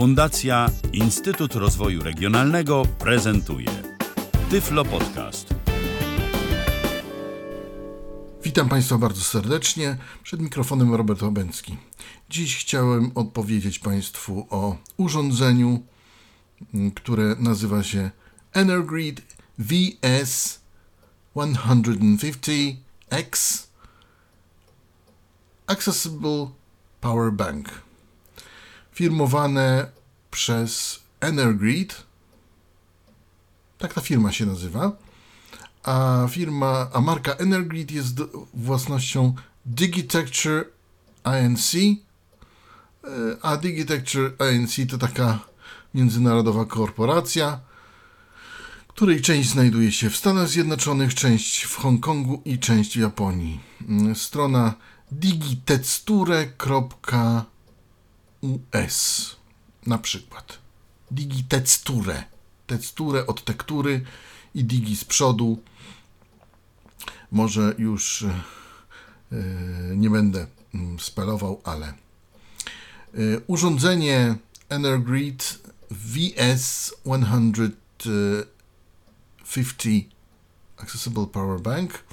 Fundacja Instytut Rozwoju Regionalnego prezentuje Tyflo Podcast. Witam Państwa bardzo serdecznie. Przed mikrofonem Robert Obencki. Dziś chciałem opowiedzieć Państwu o urządzeniu, które nazywa się Energrid VS 150X Accessible Power Bank. Firmowane przez Energrid, tak ta firma się nazywa, a marka Energrid jest własnością Digitecture Inc, a Digitecture Inc to taka międzynarodowa korporacja, której część znajduje się w Stanach Zjednoczonych, część w Hongkongu i część w Japonii. Strona digitecture.us na przykład. Digitecture. Teksturę od tektury i digi z przodu. Może już nie będę spelował, ale urządzenie Energrid VS 150 Accessible Power Bank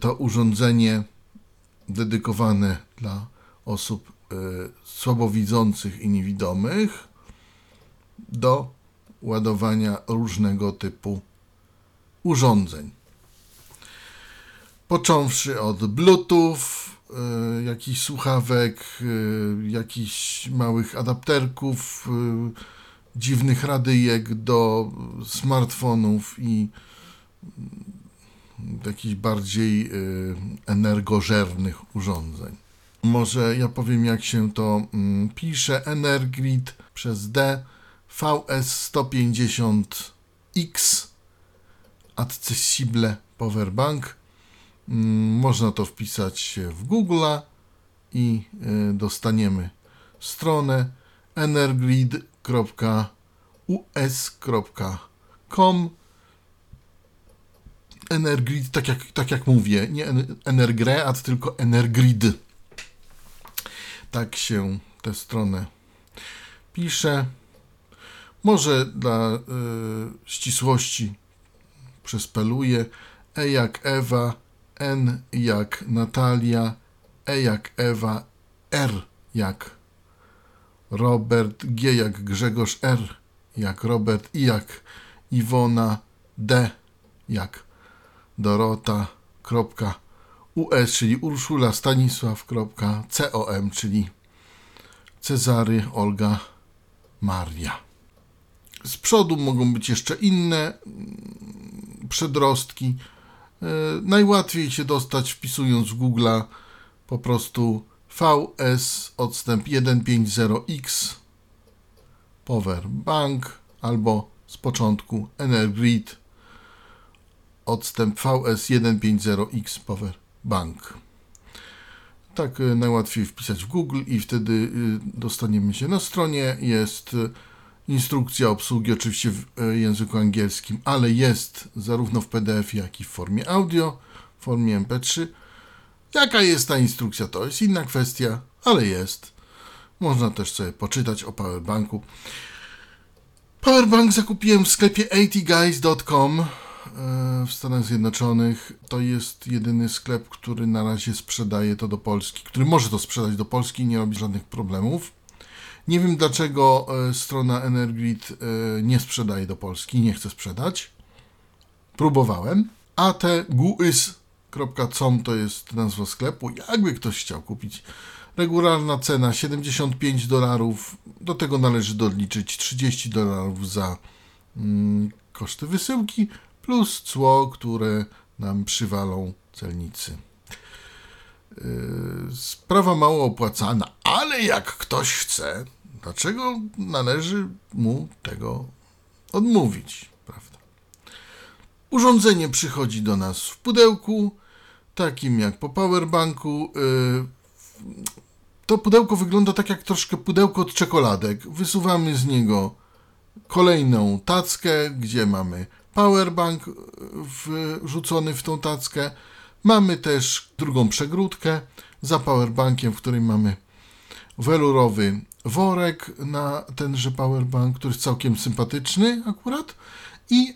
to urządzenie dedykowane dla osób słabowidzących i niewidomych do ładowania różnego typu urządzeń. Począwszy od Bluetooth, jakichś słuchawek, jakichś małych adapterków, dziwnych radyjek do smartfonów i jakichś bardziej energożernych urządzeń. Może ja powiem, jak się to pisze. Energrid przez D VS 150X Accessible Power Bank. Można to wpisać w Google'a i dostaniemy stronę energrid.us.com. Energrid, tak jak mówię, nie Energreat, tylko Energrid. Tak się tę stronę pisze. Może dla ścisłości przespeluję. E jak Ewa, N jak Natalia, E jak Ewa, R jak Robert, G jak Grzegorz, R jak Robert, I jak Iwona, D jak Dorota, US, czyli Urszula, Stanisław, com, czyli Cezary, Olga, Maria. Z przodu mogą być jeszcze inne przedrostki. Najłatwiej się dostać, wpisując w Google'a po prostu VS odstęp 150X Power Bank albo z początku Energrid odstęp VS 150X Power Bank. Tak najłatwiej wpisać w Google i wtedy dostaniemy się na stronie. Jest instrukcja obsługi, oczywiście w języku angielskim, ale jest zarówno w PDF, jak i w formie audio, w formie MP3. Jaka jest ta instrukcja, to jest inna kwestia, ale jest. Można też sobie poczytać o powerbanku. Powerbank zakupiłem w sklepie atguys.com w Stanach Zjednoczonych. To jest jedyny sklep, który na razie sprzedaje to do Polski, który może to sprzedać do Polski i nie robi żadnych problemów. Nie wiem, dlaczego strona Energrid nie sprzedaje do Polski, nie chce sprzedać. Próbowałem. atguys.com to jest nazwa sklepu, jakby ktoś chciał kupić. Regularna cena $75, do tego należy doliczyć $30 za koszty wysyłki, plus cło, które nam przywalą celnicy. Sprawa mało opłacana, ale jak ktoś chce, dlaczego należy mu tego odmówić, prawda? Urządzenie przychodzi do nas w pudełku, takim jak po powerbanku. To pudełko wygląda tak jak troszkę pudełko od czekoladek. Wysuwamy z niego kolejną tackę, gdzie mamy powerbank wrzucony w tą tackę. Mamy też drugą przegródkę za powerbankiem, w której mamy welurowy worek na tenże powerbank, który jest całkiem sympatyczny akurat i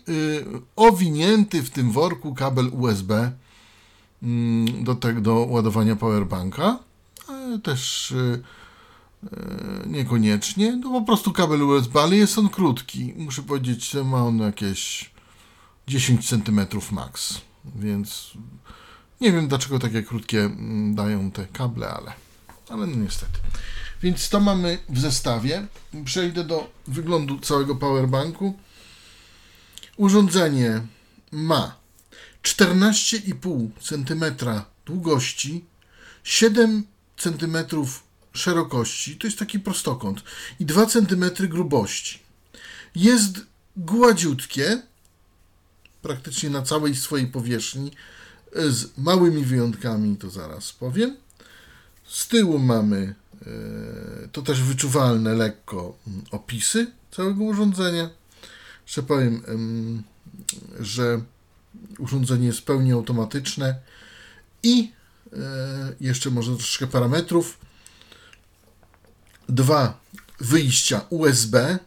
owinięty w tym worku kabel USB do ładowania powerbanka. Też niekoniecznie, no po prostu kabel USB, ale jest on krótki. Muszę powiedzieć, że ma on jakieś 10 cm max, więc nie wiem, dlaczego takie krótkie dają te kable, ale no niestety. Więc to mamy w zestawie. Przejdę do wyglądu całego powerbanku. Urządzenie ma 14,5 cm długości, 7 cm szerokości, to jest taki prostokąt, i 2 cm grubości. Jest gładziutkie, praktycznie na całej swojej powierzchni, z małymi wyjątkami, to zaraz powiem. Z tyłu mamy, to też wyczuwalne lekko, opisy całego urządzenia. Jeszcze powiem, że urządzenie jest w pełni automatyczne i jeszcze może troszeczkę parametrów. 2 wyjścia USB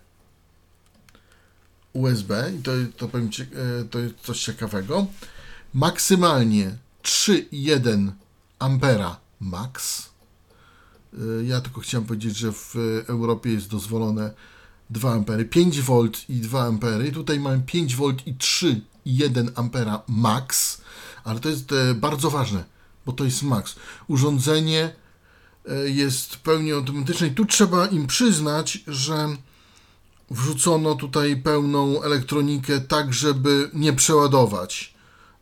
i to powiem, to jest coś ciekawego. Maksymalnie 3,1 ampera max. Ja tylko chciałem powiedzieć, że w Europie jest dozwolone 2 ampery, 5 V i 2 ampery. Tutaj mamy 5 V i 3,1 ampera max, ale to jest bardzo ważne, bo to jest max. Urządzenie jest w pełni automatyczne i tu trzeba im przyznać, że wrzucono tutaj pełną elektronikę tak, żeby nie przeładować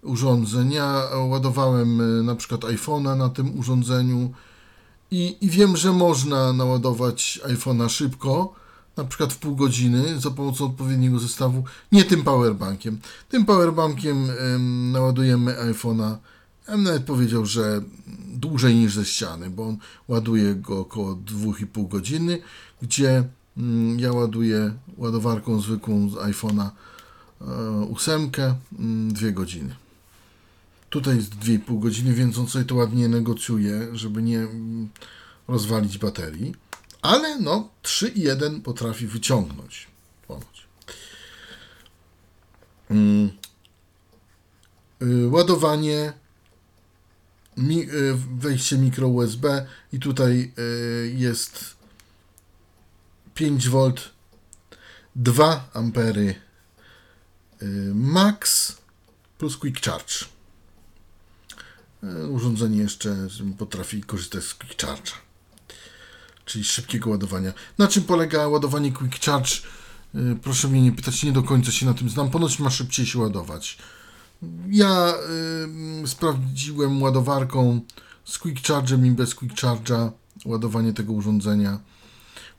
urządzeń. Ja ładowałem na przykład iPhone'a na tym urządzeniu i wiem, że można naładować iPhone'a szybko, na przykład w pół godziny za pomocą odpowiedniego zestawu, nie tym powerbankiem. Tym powerbankiem naładujemy iPhone'a, ja bym nawet powiedział, że dłużej niż ze ściany, bo on ładuje go około 2,5 godziny, gdzie ja ładuję ładowarką zwykłą z iPhone'a 8, 2 godziny. Tutaj jest 2,5 godziny, więc on sobie to ładnie negocjuje, żeby nie rozwalić baterii. Ale no, 3,1 potrafi wyciągnąć. Ponoć. Ładowanie, wejście mikro USB i tutaj jest 5 V, 2 ampery max plus quick charge. Urządzenie jeszcze potrafi korzystać z quick charge'a, czyli szybkiego ładowania. Na czym polega ładowanie quick charge? Proszę mnie nie pytać, nie do końca się na tym znam. Ponoć ma szybciej się ładować. Ja sprawdziłem ładowarką z quick charge'em i bez quick charge'a ładowanie tego urządzenia.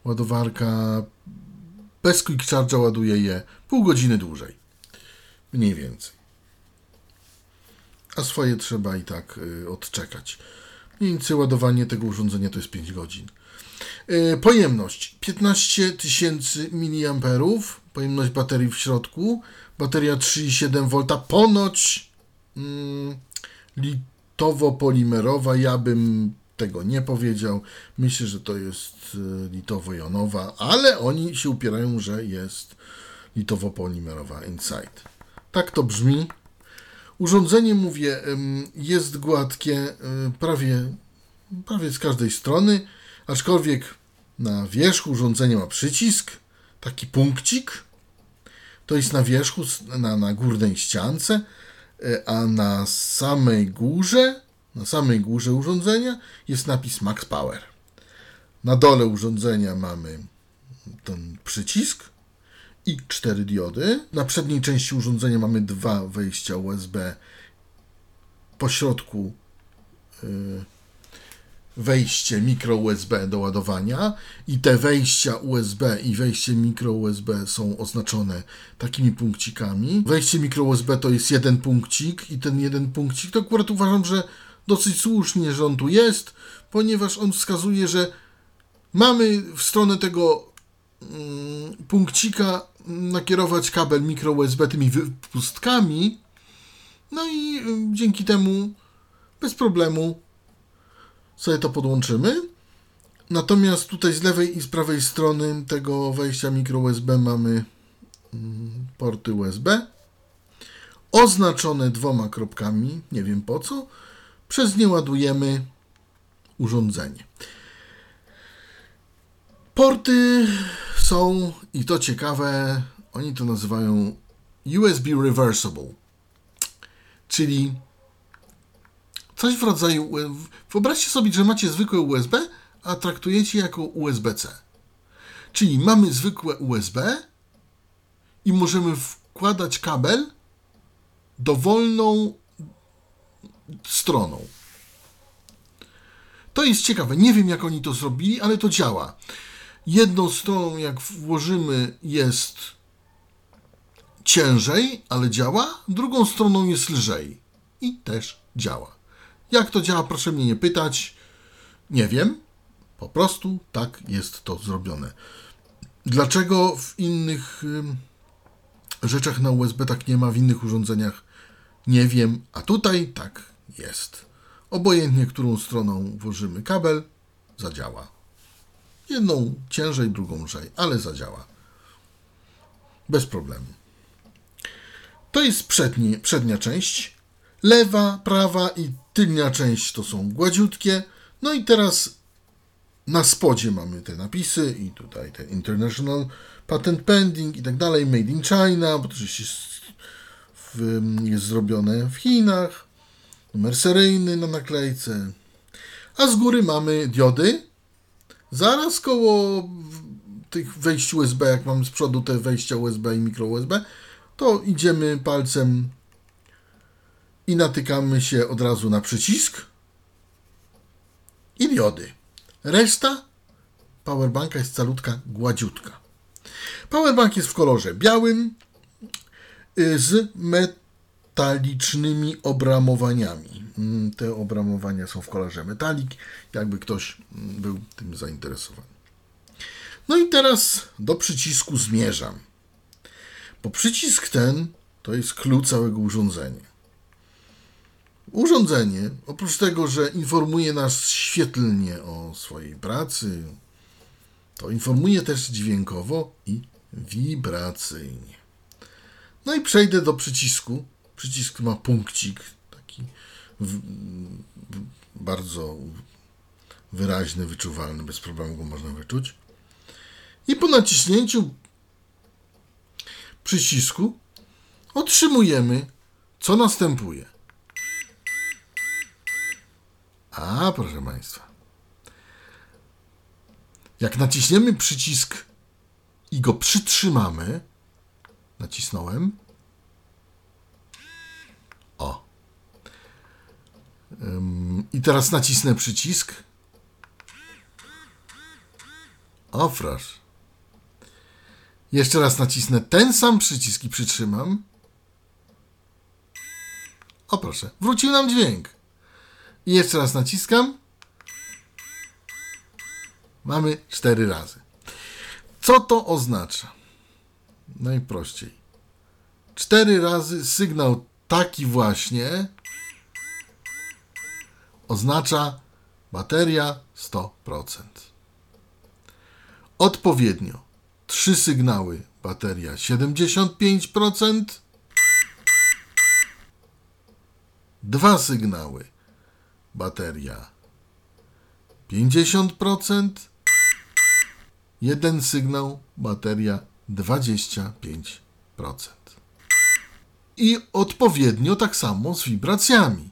Ładowarka bez quick charge'a ładuje je pół godziny dłużej. Mniej więcej. A swoje trzeba i tak odczekać. Mniej więcej ładowanie tego urządzenia to jest 5 godzin. Pojemność 15 tysięcy miliamperów. Pojemność baterii w środku. Bateria 3,7 V. Ponoć litowo-polimerowa. Ja bym tego nie powiedział. Myślę, że to jest litowo-jonowa, ale oni się upierają, że jest litowo-polimerowa inside. Tak to brzmi. Urządzenie, mówię, jest gładkie prawie z każdej strony, aczkolwiek na wierzchu urządzenia ma przycisk, taki punkcik. To jest na wierzchu, na górnej ściance, a na samej górze urządzenia jest napis Max Power. Na dole urządzenia mamy ten przycisk i 4 diody. Na przedniej części urządzenia mamy 2 wejścia USB. Po środku wejście mikro USB do ładowania i te wejścia USB i wejście mikro USB są oznaczone takimi punkcikami. Wejście mikro USB to jest jeden punkcik i ten jeden punkcik to akurat uważam, że dosyć słusznie, że on tu jest, ponieważ on wskazuje, że mamy w stronę tego punkcika nakierować kabel mikro USB tymi wypustkami, no i dzięki temu bez problemu sobie to podłączymy. Natomiast tutaj z lewej i z prawej strony tego wejścia mikro USB mamy porty USB oznaczone dwoma kropkami, nie wiem po co, przez nie ładujemy urządzenie. Porty są, i to ciekawe, oni to nazywają USB reversible, czyli coś w rodzaju, wyobraźcie sobie, że macie zwykłe USB, a traktujecie jako USB-C. Czyli mamy zwykłe USB i możemy wkładać kabel dowolną stroną. To jest ciekawe. Nie wiem, jak oni to zrobili, ale to działa. Jedną stroną, jak włożymy, jest ciężej, ale działa. Drugą stroną jest lżej i też działa. Jak to działa, proszę mnie nie pytać. Nie wiem. Po prostu tak jest to zrobione. Dlaczego w innych rzeczach na USB tak nie ma, w innych urządzeniach nie wiem, a tutaj tak jest. Obojętnie, którą stroną włożymy kabel, zadziała. Jedną ciężej, drugą lżej, ale zadziała. Bez problemu. To jest przednia część. Lewa, prawa i tylnia część to są gładziutkie. No i teraz na spodzie mamy te napisy i tutaj te International Patent Pending i tak dalej, Made in China, bo to oczywiście jest zrobione w Chinach, numer seryjny na naklejce, a z góry mamy diody. Zaraz koło tych wejść USB, jak mam z przodu te wejścia USB i micro USB, to idziemy palcem i natykamy się od razu na przycisk i diody. Reszta powerbanka jest calutka, gładziutka. Powerbank jest w kolorze białym z metalicznymi obramowaniami. Te obramowania są w kolorze metalik, jakby ktoś był tym zainteresowany. No i teraz do przycisku zmierzam. Bo przycisk ten to jest klucz całego urządzenia. Urządzenie, oprócz tego, że informuje nas świetlnie o swojej pracy, to informuje też dźwiękowo i wibracyjnie. No i przejdę do przycisku. Przycisk ma punkcik, taki bardzo wyraźny, wyczuwalny, bez problemu go można wyczuć. I po naciśnięciu przycisku otrzymujemy, co następuje. A, proszę Państwa, jak naciśniemy przycisk i go przytrzymamy, nacisnąłem, o, i teraz nacisnę przycisk, o fraż, jeszcze raz nacisnę ten sam przycisk i przytrzymam, o proszę, wrócił nam dźwięk. I jeszcze raz naciskam. Mamy 4 razy. Co to oznacza? Najprościej. 4 razy sygnał taki właśnie oznacza bateria 100%. Odpowiednio 3 sygnały bateria 75%. 2 sygnały bateria 50%, jeden sygnał, bateria 25%. I odpowiednio tak samo z wibracjami.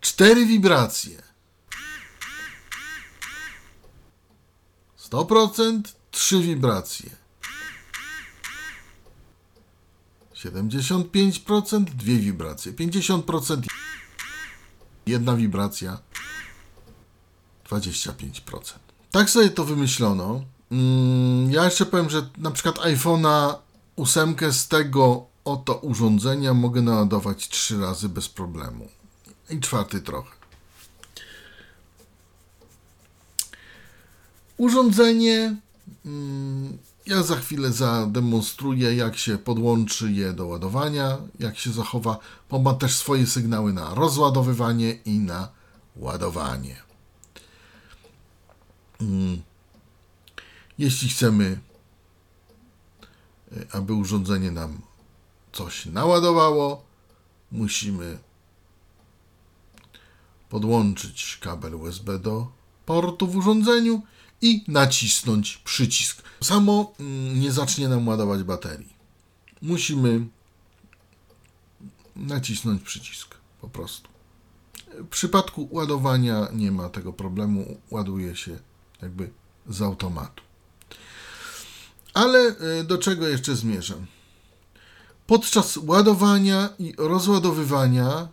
4 wibracje. 100%, 3 wibracje. 75%, 2 wibracje. 50%. Jedna wibracja, 25%. Tak sobie to wymyślono. Ja jeszcze powiem, że na przykład iPhone'a 8 z tego oto urządzenia mogę naładować 3 razy bez problemu. I 4 trochę. Urządzenie. Ja za chwilę zademonstruję, jak się podłączy je do ładowania, jak się zachowa, bo ma też swoje sygnały na rozładowywanie i na ładowanie. Jeśli chcemy, aby urządzenie nam coś naładowało, musimy podłączyć kabel USB do portu w urządzeniu i nacisnąć przycisk. Samo nie zacznie nam ładować baterii. Musimy nacisnąć przycisk po prostu. W przypadku ładowania nie ma tego problemu, ładuje się jakby z automatu. Ale do czego jeszcze zmierzam? Podczas ładowania i rozładowywania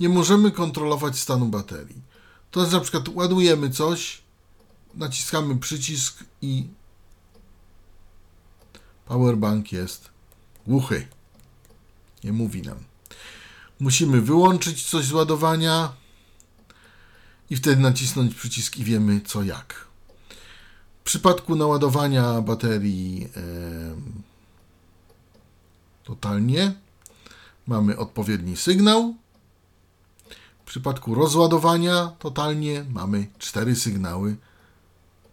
nie możemy kontrolować stanu baterii. To jest na przykład ładujemy coś, naciskamy przycisk i powerbank jest głuchy. Nie mówi nam. Musimy wyłączyć coś z ładowania i wtedy nacisnąć przycisk i wiemy co jak. W przypadku naładowania baterii totalnie mamy odpowiedni sygnał. W przypadku rozładowania totalnie mamy 4 sygnały,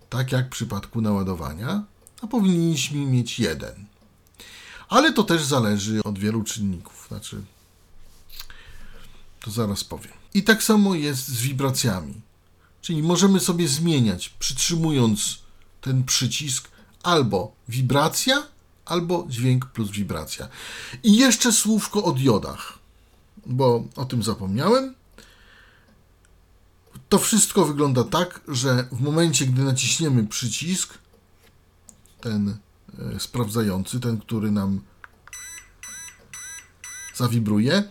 tak jak w przypadku naładowania, a powinniśmy mieć 1. Ale to też zależy od wielu czynników, to zaraz powiem. I tak samo jest z wibracjami, czyli możemy sobie zmieniać, przytrzymując ten przycisk, albo wibracja, albo dźwięk plus wibracja. I jeszcze słówko o diodach, bo o tym zapomniałem. To wszystko wygląda tak, że w momencie, gdy naciśniemy przycisk, ten sprawdzający, ten, który nam zawibruje,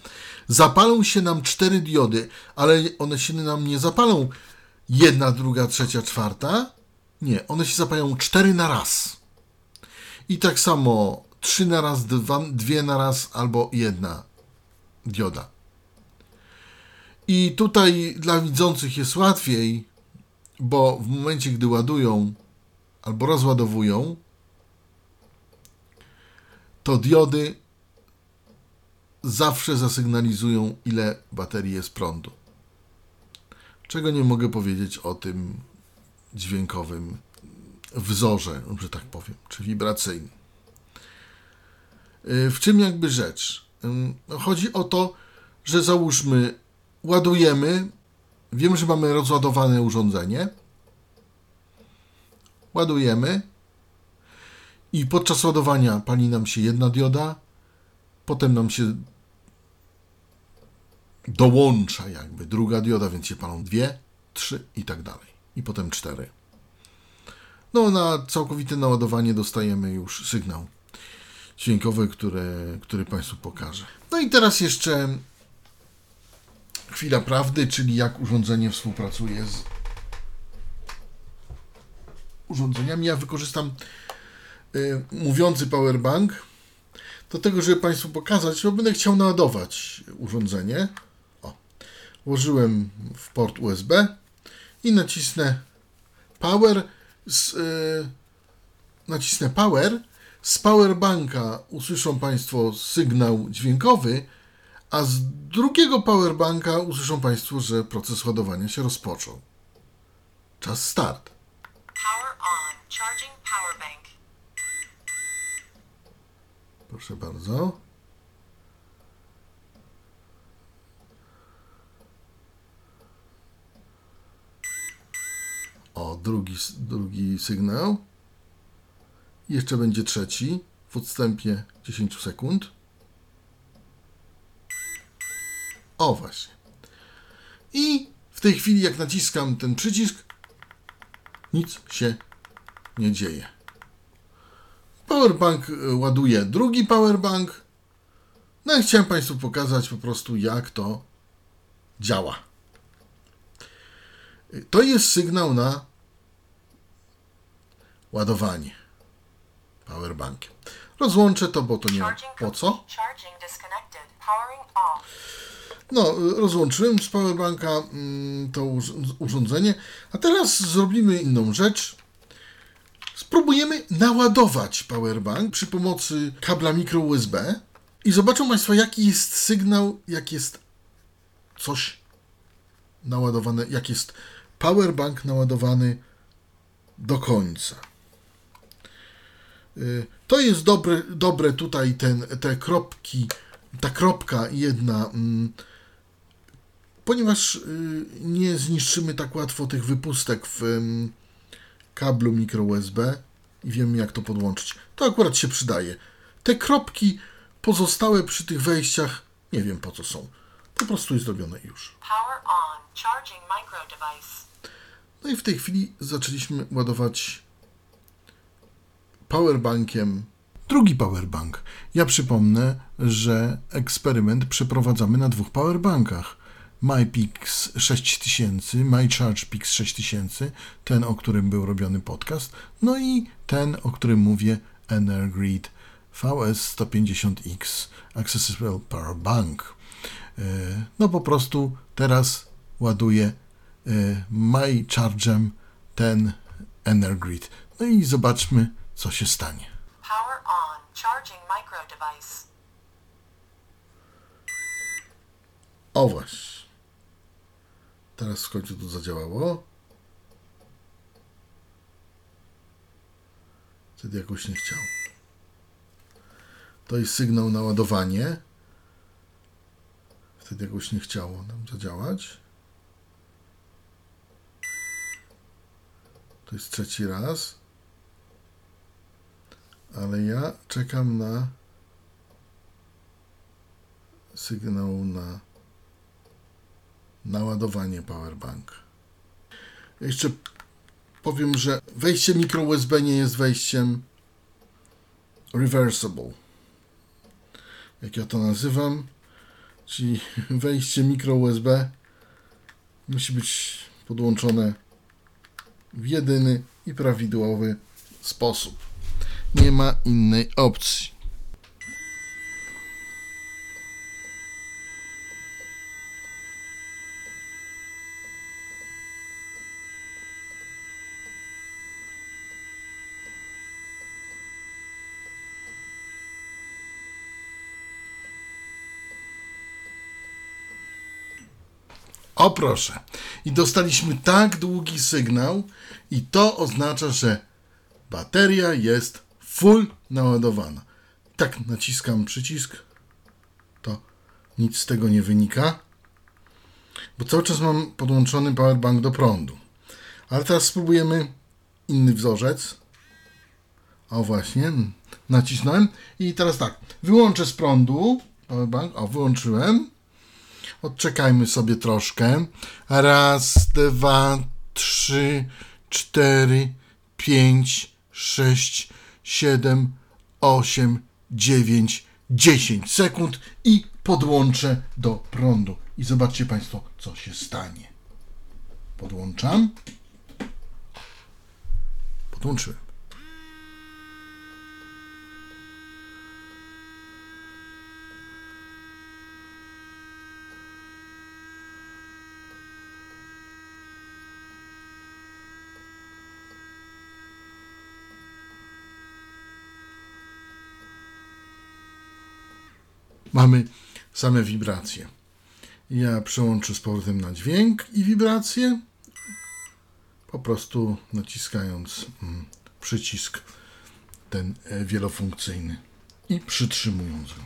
zapalą się nam 4 diody, ale one się nam nie zapalą 1, 2, 3, 4. Nie, one się zapalają 4 na raz. I tak samo 3 na raz, 2 na raz albo 1 dioda. I tutaj dla widzących jest łatwiej, bo w momencie, gdy ładują albo rozładowują, to diody zawsze zasygnalizują, ile baterii jest prądu. Czego nie mogę powiedzieć o tym dźwiękowym wzorze, że tak powiem, czy wibracyjnym. W czym jakby rzecz? Chodzi o to, że załóżmy, ładujemy, wiemy, że mamy rozładowane urządzenie, ładujemy i podczas ładowania pali nam się 1 dioda, potem nam się dołącza jakby 2 dioda, więc się palą 2, 3 i tak dalej. I potem 4. No, na całkowite naładowanie dostajemy już sygnał dźwiękowy, który Państwu pokażę. No i teraz jeszcze chwila prawdy, czyli jak urządzenie współpracuje z urządzeniami. Ja wykorzystam mówiący powerbank do tego, żeby Państwu pokazać, bo będę chciał naładować urządzenie. Włożyłem w port USB i nacisnę power. Nacisnę power. Z powerbanka usłyszą Państwo sygnał dźwiękowy, a z drugiego powerbanka usłyszą Państwo, że proces ładowania się rozpoczął. Czas start. Power on, charging powerbank. Proszę bardzo. O, drugi sygnał. Jeszcze będzie trzeci w odstępie 10 sekund. O, właśnie. I w tej chwili, jak naciskam ten przycisk, nic się nie dzieje. Powerbank ładuje drugi powerbank. No i chciałem Państwu pokazać po prostu, jak to działa. To jest sygnał na ładowanie powerbankiem. Rozłączę to, bo to nie ma po co. No, rozłączyłem z powerbanka to urządzenie. A teraz zrobimy inną rzecz. Spróbujemy naładować powerbank przy pomocy kabla mikro USB i zobaczą Państwo, jaki jest sygnał, jak jest coś naładowane, jak jest powerbank naładowany do końca. To jest dobre tutaj ta kropka jedna, ponieważ nie zniszczymy tak łatwo tych wypustek w kablu micro USB i wiemy, jak to podłączyć. To akurat się przydaje. Te kropki pozostałe przy tych wejściach, nie wiem po co są. Po prostu jest robione już. No i w tej chwili zaczęliśmy ładować powerbankiem. Drugi powerbank. Ja przypomnę, że eksperyment przeprowadzamy na dwóch powerbankach. MyPix 6000, MyChargePix 6000, ten, o którym był robiony podcast, no i ten, o którym mówię, Energrid VS 150X Accessible Power Bank. No po prostu teraz ładuję MyChargem ten Energrid. No i zobaczmy, co się stanie. Power on, charging micro device. O właśnie. Teraz w końcu to zadziałało. Wtedy jakoś nie chciał. To jest sygnał na ładowanie. Wtedy jakoś nie chciało nam zadziałać. To jest trzeci raz. Ale ja czekam na sygnał na naładowanie powerbank. Ja jeszcze powiem, że wejście micro USB nie jest wejściem reversible. Jak ja to nazywam, czyli wejście micro USB musi być podłączone w jedyny i prawidłowy sposób. Nie ma innej opcji. O proszę. I dostaliśmy tak długi sygnał i to oznacza, że bateria jest full naładowana. Tak naciskam przycisk, to nic z tego nie wynika, bo cały czas mam podłączony powerbank do prądu. Ale teraz spróbujemy inny wzorzec. O właśnie, nacisnąłem i teraz tak, wyłączę z prądu powerbank, o wyłączyłem. Odczekajmy sobie troszkę. Raz, dwa, trzy, cztery, pięć, sześć, siedem, osiem, dziewięć, 10 sekund i podłączę do prądu. I zobaczcie Państwo, co się stanie. Podłączam. Podłączyłem. Mamy same wibracje. Ja przełączę z powrotem na dźwięk i wibracje. Po prostu naciskając przycisk ten wielofunkcyjny i przytrzymując go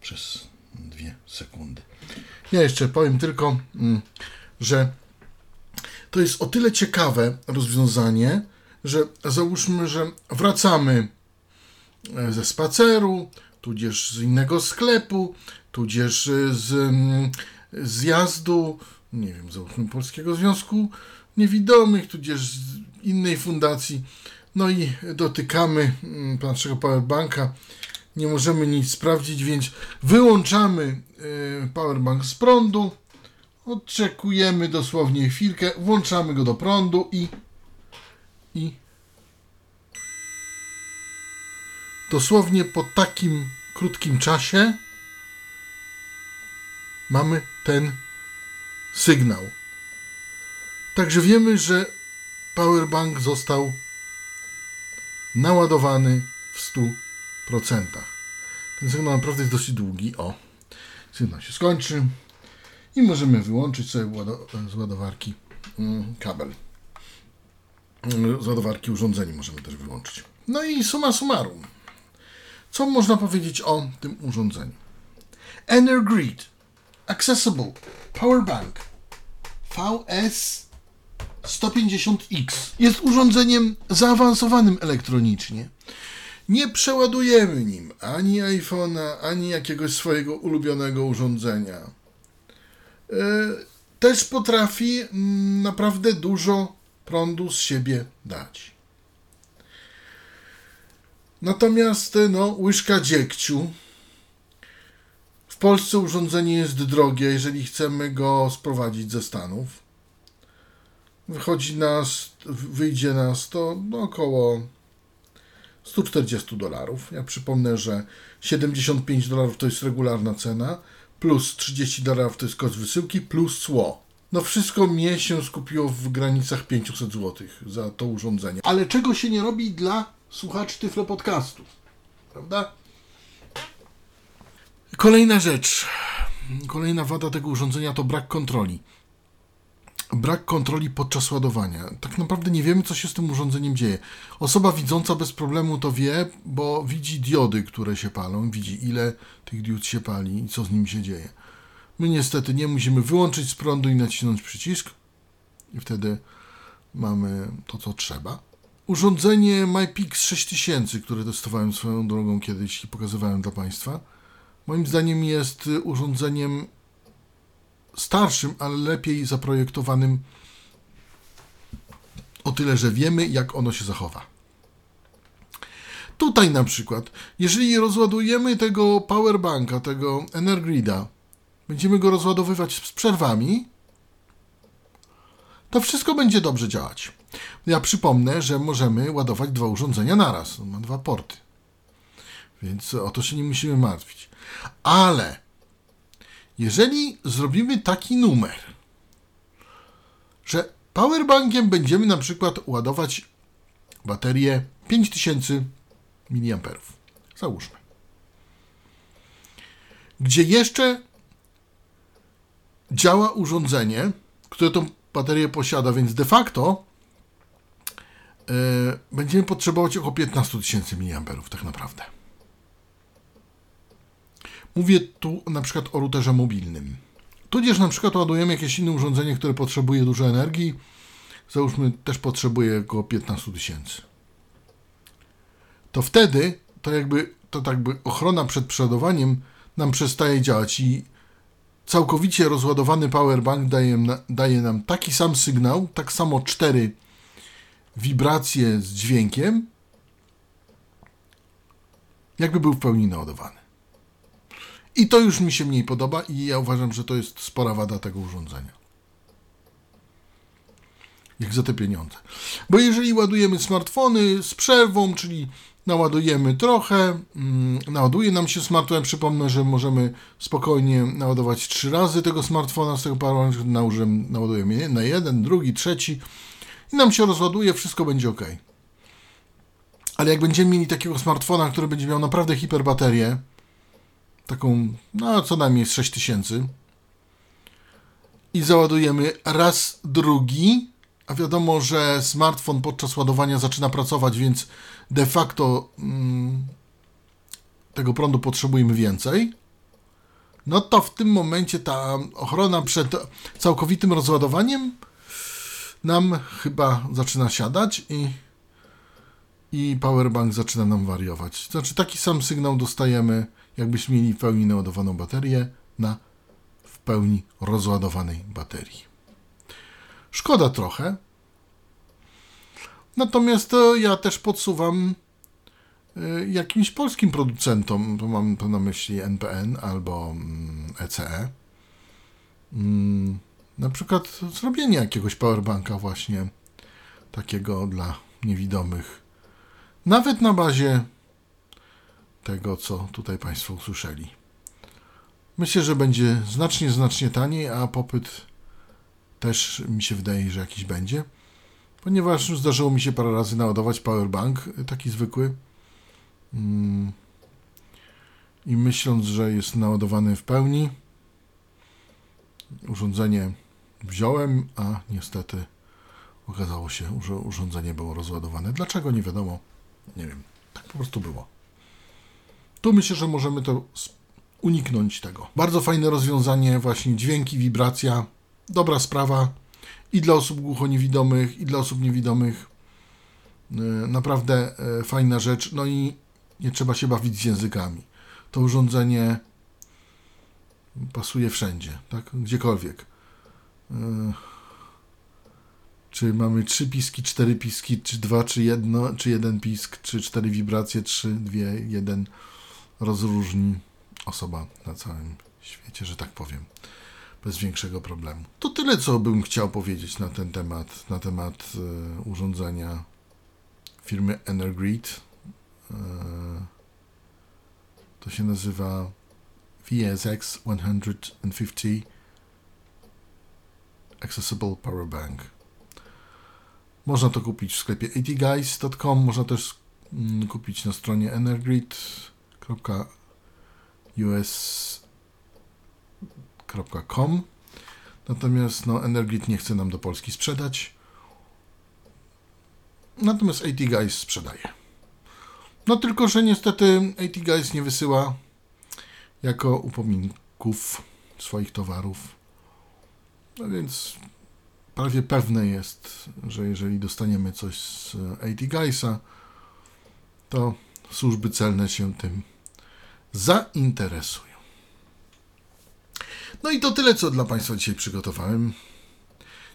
przez 2 sekundy. Ja jeszcze powiem tylko, że to jest o tyle ciekawe rozwiązanie, że załóżmy, że wracamy ze spaceru, tudzież z innego sklepu, tudzież z zjazdu, nie wiem, załóżmy Polskiego Związku Niewidomych, tudzież z innej fundacji. No i dotykamy naszego powerbanka. Nie możemy nic sprawdzić, więc wyłączamy powerbank z prądu, odczekujemy dosłownie chwilkę, włączamy go do prądu i dosłownie po takim krótkim czasie mamy ten sygnał. Także wiemy, że powerbank został naładowany w 100%. Ten sygnał naprawdę jest dosyć długi. O, sygnał się skończy i możemy wyłączyć sobie z ładowarki kabel z ładowarki urządzeń możemy też wyłączyć. No i summa summarum, co można powiedzieć o tym urządzeniu? Energrid Accessible Power Bank VS 150X jest urządzeniem zaawansowanym elektronicznie. Nie przeładujemy nim ani iPhone'a, ani jakiegoś swojego ulubionego urządzenia. Też potrafi naprawdę dużo prądu z siebie dać. Natomiast łyżka dziegciu. W Polsce urządzenie jest drogie, jeżeli chcemy go sprowadzić ze Stanów. Wyjdzie nas to około $140. Ja przypomnę, że $75 to jest regularna cena, plus $30 to jest koszt wysyłki, plus cło. Wszystko mnie się skupiło w granicach 500 zł za to urządzenie. Ale czego się nie robi dla słuchaczy Tyflo Podcastu, prawda? Kolejna rzecz, kolejna wada tego urządzenia to brak kontroli. Brak kontroli podczas ładowania. Tak naprawdę nie wiemy, co się z tym urządzeniem dzieje. Osoba widząca bez problemu to wie, bo widzi diody, które się palą, widzi ile tych diod się pali i co z nim się dzieje. My niestety nie musimy wyłączyć z prądu i nacisnąć przycisk i wtedy mamy to, co trzeba. Urządzenie MyChargePix 6000, które testowałem swoją drogą kiedyś i pokazywałem dla Państwa, moim zdaniem jest urządzeniem starszym, ale lepiej zaprojektowanym o tyle, że wiemy, jak ono się zachowa. Tutaj na przykład, jeżeli rozładujemy tego powerbanka, tego Energrida, będziemy go rozładowywać z przerwami, to wszystko będzie dobrze działać. Ja przypomnę, że możemy ładować dwa urządzenia naraz. On ma dwa porty, więc o to się nie musimy martwić. Ale jeżeli zrobimy taki numer, że powerbankiem będziemy na przykład ładować baterię 5000 mAh, załóżmy, gdzie jeszcze działa urządzenie, które tą baterię posiada, więc de facto będziemy potrzebować około 15 000 mAh tak naprawdę. Mówię tu na przykład o routerze mobilnym. Tudzież na przykład ładujemy jakieś inne urządzenie, które potrzebuje dużo energii. Załóżmy, też potrzebuje około 15 000. To wtedy to jakby ochrona przed przeładowaniem nam przestaje działać i całkowicie rozładowany powerbank daje nam taki sam sygnał, tak samo 4 wibracje z dźwiękiem, jakby był w pełni naładowany. I to już mi się mniej podoba i ja uważam, że to jest spora wada tego urządzenia. Jak za te pieniądze. Bo jeżeli ładujemy smartfony z przerwą, czyli naładujemy trochę, naładuje nam się smartfon, przypomnę, że możemy spokojnie naładować 3 razy tego smartfona, z tego powerbanku naładujemy na jeden, drugi, trzeci i nam się rozładuje, wszystko będzie ok. Ale jak będziemy mieli takiego smartfona, który będzie miał naprawdę hiperbaterię, taką, co najmniej 6000 i załadujemy raz, drugi, a wiadomo, że smartfon podczas ładowania zaczyna pracować, więc de facto tego prądu potrzebujemy więcej, to w tym momencie ta ochrona przed całkowitym rozładowaniem nam chyba zaczyna siadać i powerbank zaczyna nam wariować. Znaczy taki sam sygnał dostajemy, jakbyśmy mieli w pełni naładowaną baterię na w pełni rozładowanej baterii. Szkoda trochę. Natomiast ja też podsuwam jakimś polskim producentom, to mam to na myśli NPN albo ECE, na przykład zrobienie jakiegoś powerbanka właśnie takiego dla niewidomych. Nawet na bazie tego, co tutaj Państwo usłyszeli. Myślę, że będzie znacznie taniej, a popyt też mi się wydaje, że jakiś będzie, ponieważ już zdarzyło mi się parę razy naładować powerbank, taki zwykły, i myśląc, że jest naładowany w pełni, urządzenie wziąłem, a niestety okazało się, że urządzenie było rozładowane. Dlaczego? Nie wiadomo. Nie wiem. Tak po prostu było. Tu myślę, że możemy to uniknąć tego. Bardzo fajne rozwiązanie, właśnie dźwięki, wibracja. Dobra sprawa i dla osób głuchoniewidomych, i dla osób niewidomych. Naprawdę fajna rzecz. No i nie trzeba się bawić z językami. To urządzenie pasuje wszędzie, tak? Gdziekolwiek. Czy mamy 3 piski, 4 piski, czy 2, czy 1, czy 1 pisk, czy 4 wibracje, 3, 2, 1. Rozróżni osoba na całym świecie, że tak powiem. Bez większego problemu. To tyle, co bym chciał powiedzieć na ten temat, urządzenia firmy Energrid. To się nazywa VS 150 Accessible Power Bank. Można to kupić w sklepie atguys.com, można też kupić na stronie energrid.us.com. Natomiast Energrid nie chce nam do Polski sprzedać. Natomiast atguys sprzedaje. No tylko, że niestety atguys nie wysyła jako upominków swoich towarów. No więc prawie pewne jest, że jeżeli dostaniemy coś z atguysa, to służby celne się tym zainteresują. No i to tyle, co dla Państwa dzisiaj przygotowałem.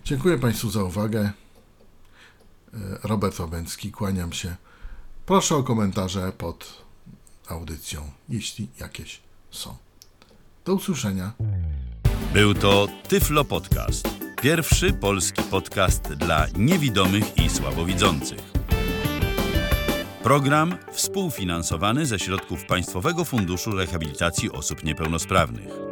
Dziękuję Państwu za uwagę. Robert Obencki, kłaniam się. Proszę o komentarze pod audycją, jeśli jakieś są. Do usłyszenia. Był to Tyflo Podcast. Pierwszy polski podcast dla niewidomych i słabowidzących. Program współfinansowany ze środków Państwowego Funduszu Rehabilitacji Osób Niepełnosprawnych.